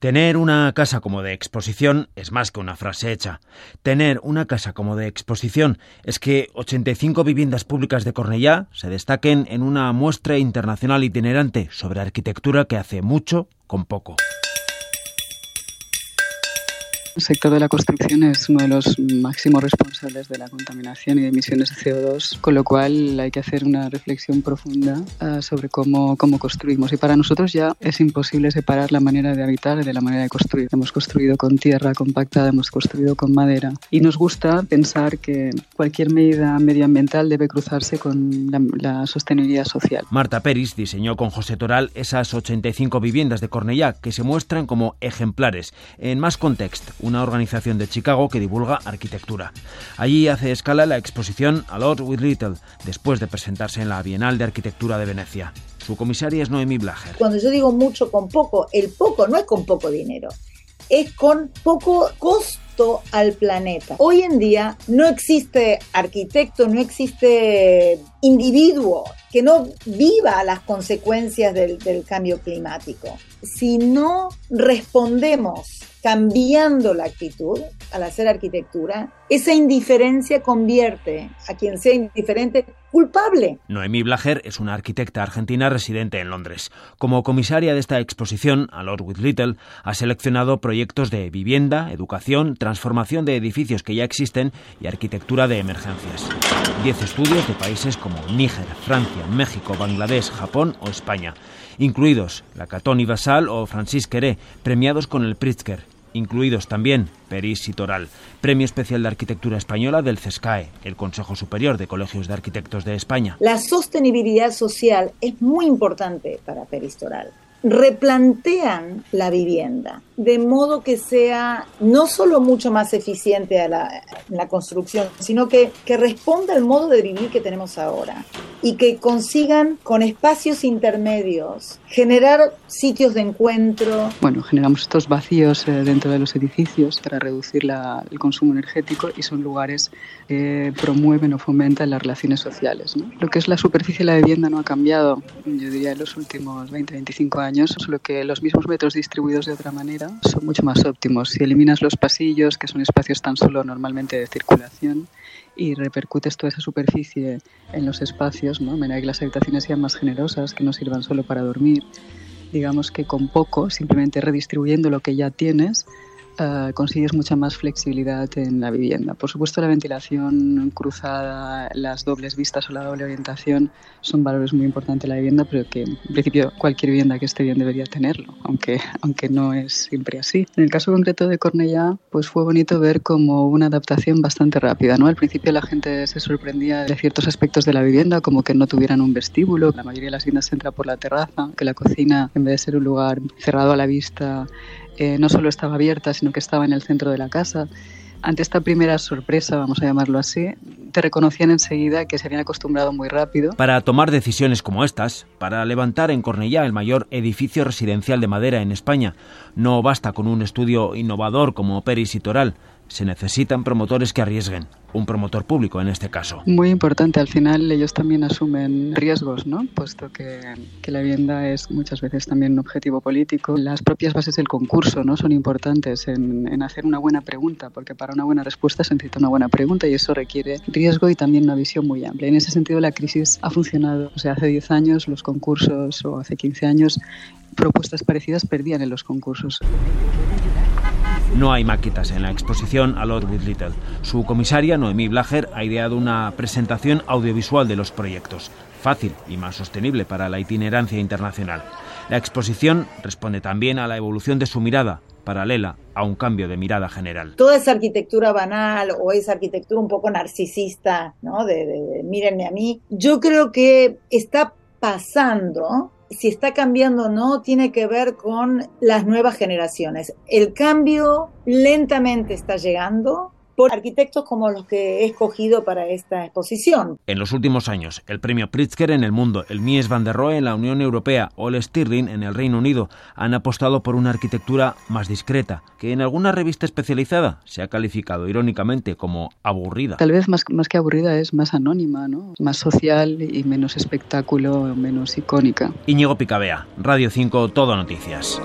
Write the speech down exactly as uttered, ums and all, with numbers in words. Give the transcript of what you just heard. Tener una casa como de exposición es más que una frase hecha. Tener una casa como de exposición es que ochenta y cinco viviendas públicas de Cornellà se destaquen en una muestra internacional itinerante sobre arquitectura que hace mucho con poco. El sector de la construcción es uno de los máximos responsables de la contaminación y de emisiones de C O dos, con lo cual hay que hacer una reflexión profunda uh, sobre cómo, cómo construimos. Y para nosotros ya es imposible separar la manera de habitar de la manera de construir. Hemos construido con tierra compactada, hemos construido con madera. Y nos gusta pensar que cualquier medida medioambiental debe cruzarse con la, la sostenibilidad social. Marta Peris diseñó con José Toral esas ochenta y cinco viviendas de Cornellà que se muestran como ejemplares. En Más Context, una organización de Chicago que divulga arquitectura. Allí hace escala la exposición A Lot with Little, después de presentarse en la Bienal de Arquitectura de Venecia. Su comisaria es Noemí Blager. Cuando yo digo mucho con poco, el poco no es con poco dinero, es con poco costo al planeta. Hoy en día no existe arquitecto, no existe individuo que no viva las consecuencias del, del cambio climático. Si no respondemos cambiando la actitud al hacer arquitectura, esa indiferencia convierte a quien sea indiferente culpable. Noemí Blager es una arquitecta argentina residente en Londres. Como comisaria de esta exposición, A Lot with Little ha seleccionado proyectos de vivienda, educación, transformación de edificios que ya existen y arquitectura de emergencias. Diez estudios de países como Níger, Francia, México, Bangladesh, Japón o España, incluidos Lacaton y Vassal o Francis Keré, premiados con el Pritzker, incluidos también Peris y Toral, Premio Especial de Arquitectura Española del C S C A E, el Consejo Superior de Colegios de Arquitectos de España. La sostenibilidad social es muy importante para Peris Toral. Replantean la vivienda de modo que sea no solo mucho más eficiente a la, la construcción, sino que, que responda al modo de vivir que tenemos ahora y que consigan con espacios intermedios generar sitios de encuentro. Bueno, generamos estos vacíos eh, dentro de los edificios para reducir la, el consumo energético y son lugares que promueven o fomentan las relaciones sociales, ¿no? Lo que es la superficie de la vivienda no ha cambiado, yo diría, en los últimos veinte a veinticinco años. años, solo que los mismos metros distribuidos de otra manera son mucho más óptimos. Si eliminas los pasillos, que son espacios tan solo normalmente de circulación, y repercutes toda esa superficie en los espacios, ¿no?, de manera que las habitaciones sean más generosas, que no sirvan solo para dormir. Digamos que con poco, simplemente redistribuyendo lo que ya tienes, Uh, consigues mucha más flexibilidad en la vivienda. Por supuesto, la ventilación cruzada, las dobles vistas o la doble orientación son valores muy importantes de la vivienda, pero que en principio cualquier vivienda que esté bien debería tenerlo, aunque, aunque no es siempre así. En el caso concreto de Cornellà, pues fue bonito ver como una adaptación bastante rápida, ¿no? Al principio la gente se sorprendía de ciertos aspectos de la vivienda, como que no tuvieran un vestíbulo. La mayoría de las viviendas se entra por la terraza, que la cocina, en vez de ser un lugar cerrado a la vista, Eh, no solo estaba abierta, sino que estaba en el centro de la casa. Ante esta primera sorpresa, vamos a llamarlo así, te reconocían enseguida que se habían acostumbrado muy rápido. Para tomar decisiones como estas, para levantar en Cornellà el mayor edificio residencial de madera en España, no basta con un estudio innovador como Peris y Toral. Se necesitan promotores que arriesguen, un promotor público en este caso. Muy importante, al final ellos también asumen riesgos, ¿no?, puesto que, que la vivienda es muchas veces también un objetivo político. Las propias bases del concurso, ¿no?, son importantes en, en hacer una buena pregunta, porque para una buena respuesta se necesita una buena pregunta y eso requiere riesgo y también una visión muy amplia. En ese sentido la crisis ha funcionado. O sea, hace diez años los concursos, o hace quince años, propuestas parecidas perdían en los concursos. No hay maquetas en la exposición A Lot with Little. Su comisaria, Noemí Blager, ha ideado una presentación audiovisual de los proyectos, fácil y más sostenible para la itinerancia internacional. La exposición responde también a la evolución de su mirada, paralela a un cambio de mirada general. Toda esa arquitectura banal o esa arquitectura un poco narcisista, ¿no?, de, de, de mírenme a mí, yo creo que está pasando. Si está cambiando o no, tiene que ver con las nuevas generaciones. El cambio lentamente está llegando por arquitectos como los que he escogido para esta exposición. En los últimos años, el premio Pritzker en el mundo, el Mies van der Rohe en la Unión Europea o el Stirling en el Reino Unido han apostado por una arquitectura más discreta, que en alguna revista especializada se ha calificado irónicamente como aburrida. Tal vez más, más que aburrida es más anónima, ¿no?, más social y menos espectáculo, menos icónica. Iñigo Picabea, Radio cinco Todo Noticias.